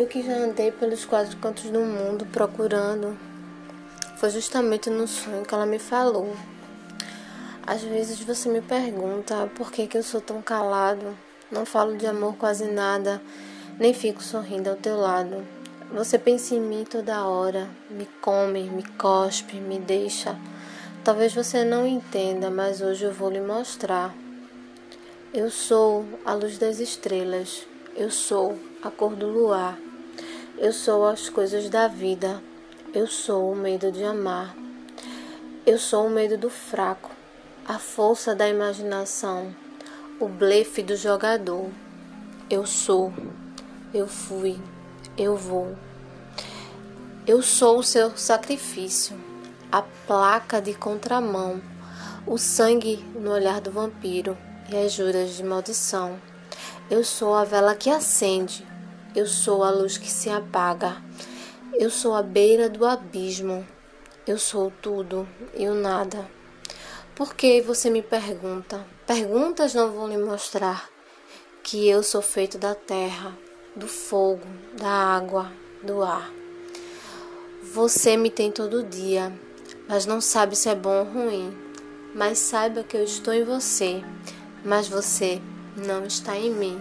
Eu que já andei pelos quatro cantos do mundo procurando, foi justamente no sonho que ela me falou. Às vezes você me pergunta por que eu sou tão calado, não falo de amor quase nada, nem fico sorrindo ao teu lado. Você pensa em mim toda hora, me come, me cospe, me deixa. Talvez você não entenda, mas hoje eu vou lhe mostrar. Eu sou a luz das estrelas, eu sou a cor do luar, eu sou as coisas da vida, eu sou o medo de amar, eu sou o medo do fraco, a força da imaginação, o blefe do jogador. Eu sou, eu fui, eu vou. Eu sou o seu sacrifício, a placa de contramão, o sangue no olhar do vampiro e as juras de maldição. Eu sou a vela que acende, eu sou a luz que se apaga, eu sou a beira do abismo, eu sou tudo e o nada. Por que você me pergunta? Perguntas não vão lhe mostrar que eu sou feito da terra, do fogo, da água, do ar. Você me tem todo dia, mas não sabe se é bom ou ruim. Mas saiba que eu estou em você, mas você não está em mim.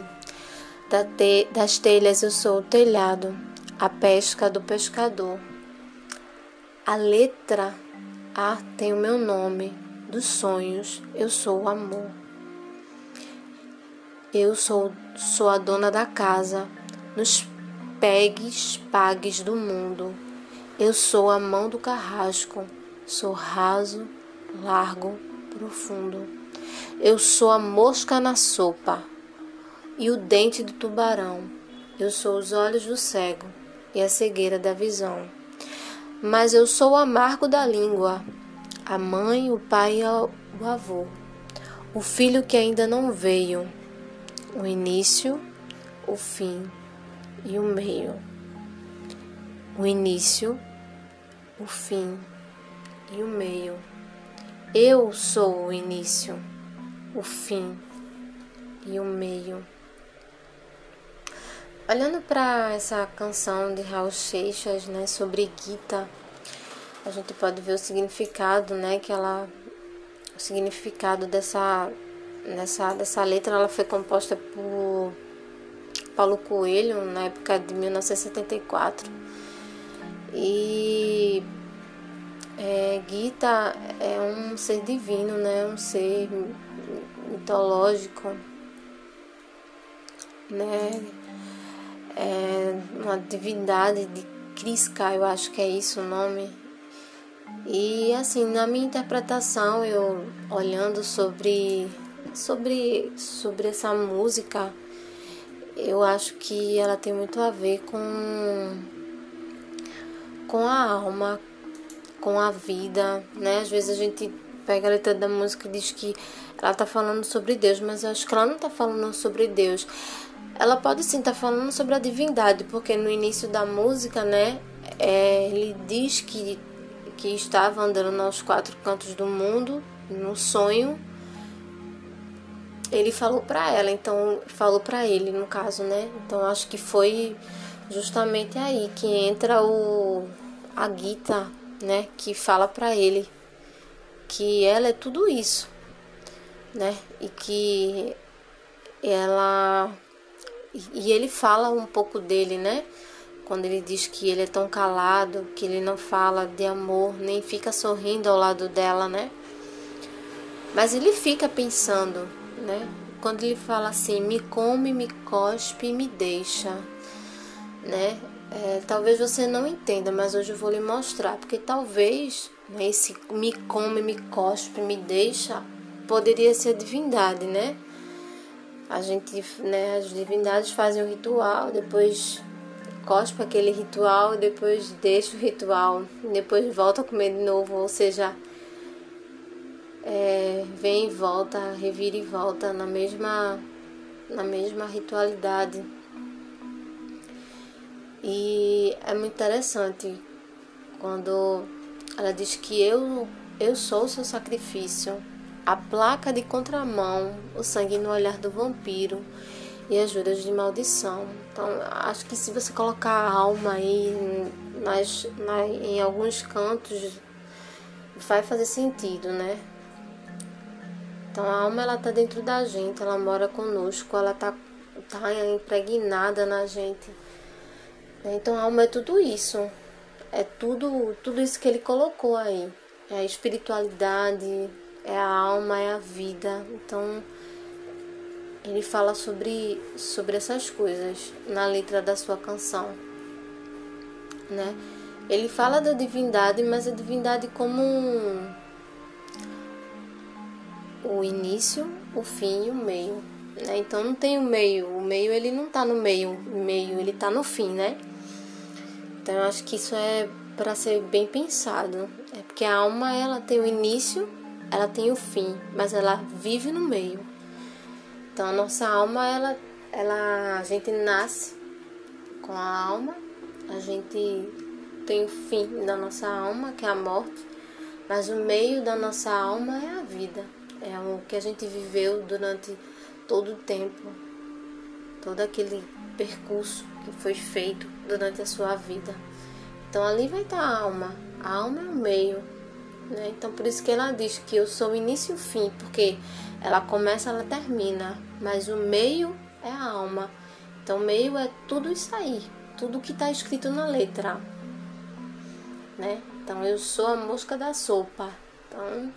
Das telhas eu sou o telhado, a pesca do pescador. A letra A tem o meu nome, dos sonhos eu sou o amor. Eu sou a dona da casa, nos pegues, pagues do mundo. Eu sou a mão do carrasco, sou raso, largo, profundo. Eu sou a mosca na sopa e o dente do tubarão. Eu sou os olhos do cego e a cegueira da visão. Mas eu sou o amargo da língua, a mãe, o pai e o avô. O filho que ainda não veio, o início, o fim e o meio. O início, o fim e o meio. Eu sou o início, o fim e o meio. Olhando para essa canção de Raul Seixas, né, sobre Gita, a gente pode ver o significado, né, que ela, o significado dessa letra, ela foi composta por Paulo Coelho na época de 1974. E Gita é um ser divino, né, um ser mitológico, né? É uma divindade de Crisca, eu acho que é isso o nome. E assim, na minha interpretação, eu olhando sobre essa música, eu acho que ela tem muito a ver com a alma, com a vida, né? Às vezes a gente pega a letra da música e diz que ela tá falando sobre Deus, mas eu acho que ela não tá falando sobre Deus. Ela pode sim tá falando sobre a divindade, porque no início da música, né, ele diz que estava andando aos quatro cantos do mundo, no sonho. Ele falou para ela, então falou para ele, no caso, né? Então acho que foi justamente aí que entra a Gita, né, que fala para ele que ela é tudo isso, né? E que ela, e ele fala um pouco dele, né? Quando ele diz que ele é tão calado, que ele não fala de amor, nem fica sorrindo ao lado dela, né? Mas ele fica pensando, né? Quando ele fala assim, me come, me cospe e me deixa, né? Talvez você não entenda, mas hoje eu vou lhe mostrar, porque talvez, né, esse me come, me cospe, me deixa poderia ser a divindade, né? A gente, né, as divindades fazem o ritual, depois cospe aquele ritual, depois deixa o ritual, depois volta a comer de novo, ou seja, vem e volta, revira e volta na mesma ritualidade. E é muito interessante quando ela diz que eu sou o seu sacrifício, a placa de contramão, o sangue no olhar do vampiro e ajudas de maldição. Então, acho que se você colocar a alma aí em alguns cantos, vai fazer sentido, né? Então, a alma, ela tá dentro da gente, ela mora conosco, ela tá impregnada na gente. Então, a alma é tudo isso. É tudo isso que ele colocou aí. É a espiritualidade, é a alma, é a vida. Então, ele fala sobre essas coisas na letra da sua canção, né? Ele fala da divindade, mas a divindade como o início, o fim e o meio, né? Então não tem o meio. O meio, ele não tá no meio, ele tá no fim, né? Então eu acho que isso é para ser bem pensado. É porque a alma, ela tem o início, ela tem o fim, mas ela vive no meio. Então a nossa alma, a gente nasce com a alma, a gente tem o fim da nossa alma, que é a morte, mas o meio da nossa alma é a vida, é o que a gente viveu durante todo o tempo, todo aquele percurso que foi feito durante a sua vida. Então ali vai estar a alma é o meio, né? Então por isso que ela diz que eu sou o início e o fim, porque ela começa, ela termina, mas o meio é a alma. Então o meio é tudo isso aí, tudo que está escrito na letra, né? Então eu sou a mosca da sopa. Então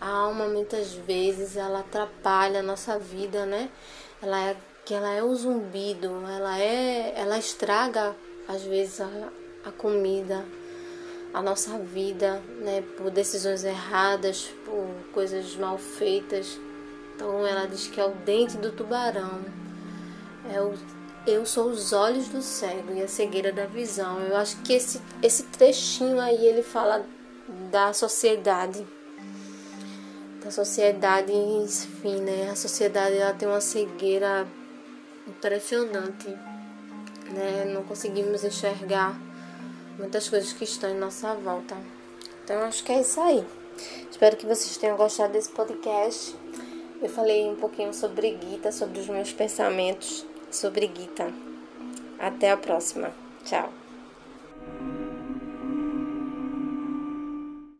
a alma muitas vezes ela atrapalha a nossa vida, né? Ela é o zumbido, ela estraga às vezes a comida, a nossa vida, né? Por decisões erradas, por coisas mal feitas. Então ela diz que é o dente do tubarão, eu sou os olhos do cego e a cegueira da visão. Eu acho que esse trechinho aí, ele fala da sociedade, enfim, né? A sociedade, ela tem uma cegueira impressionante, né? Não conseguimos enxergar muitas coisas que estão em nossa volta. Então eu acho que é isso aí. Espero que vocês tenham gostado desse podcast. Eu falei um pouquinho sobre Gita, sobre os meus pensamentos sobre Gita. Até a próxima. Tchau.